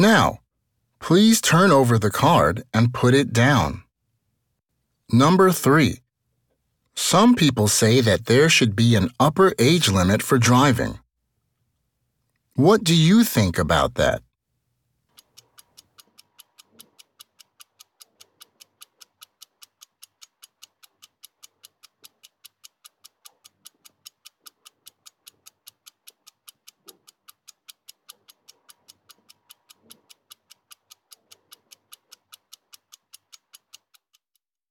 Now, please turn over the card and put it down. Number 3. Some people say that there should be an upper age limit for driving. What do you think about that?